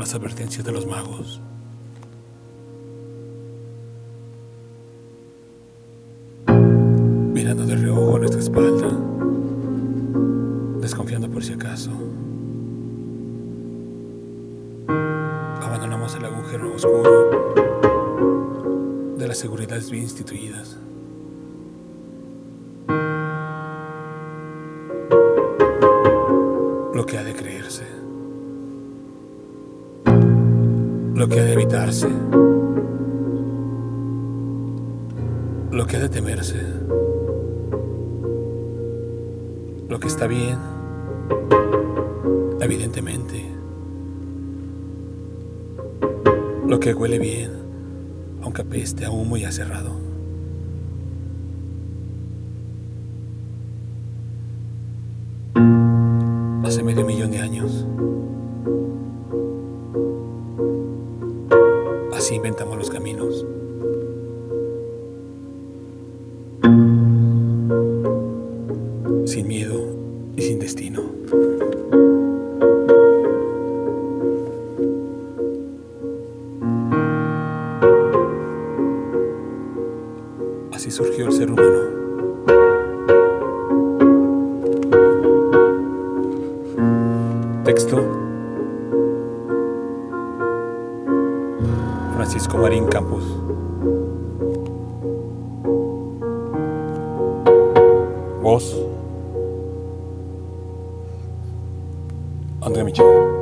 las advertencias de los magos. Mirando de reojo a nuestra espalda, desconfiando por si acaso, abandonamos el agujero oscuro de las seguridades bien instituidas. Lo que ha de creerse, lo que ha de evitarse, lo que ha de temerse, lo que está bien, evidentemente, lo que huele bien, aunque apeste a humo y a cerrado, hace 500.000 de años. Así inventamos los caminos. Sin miedo y sin destino. Así surgió el ser humano. Texto: Francisco Marín Campos. Voz: André Michel.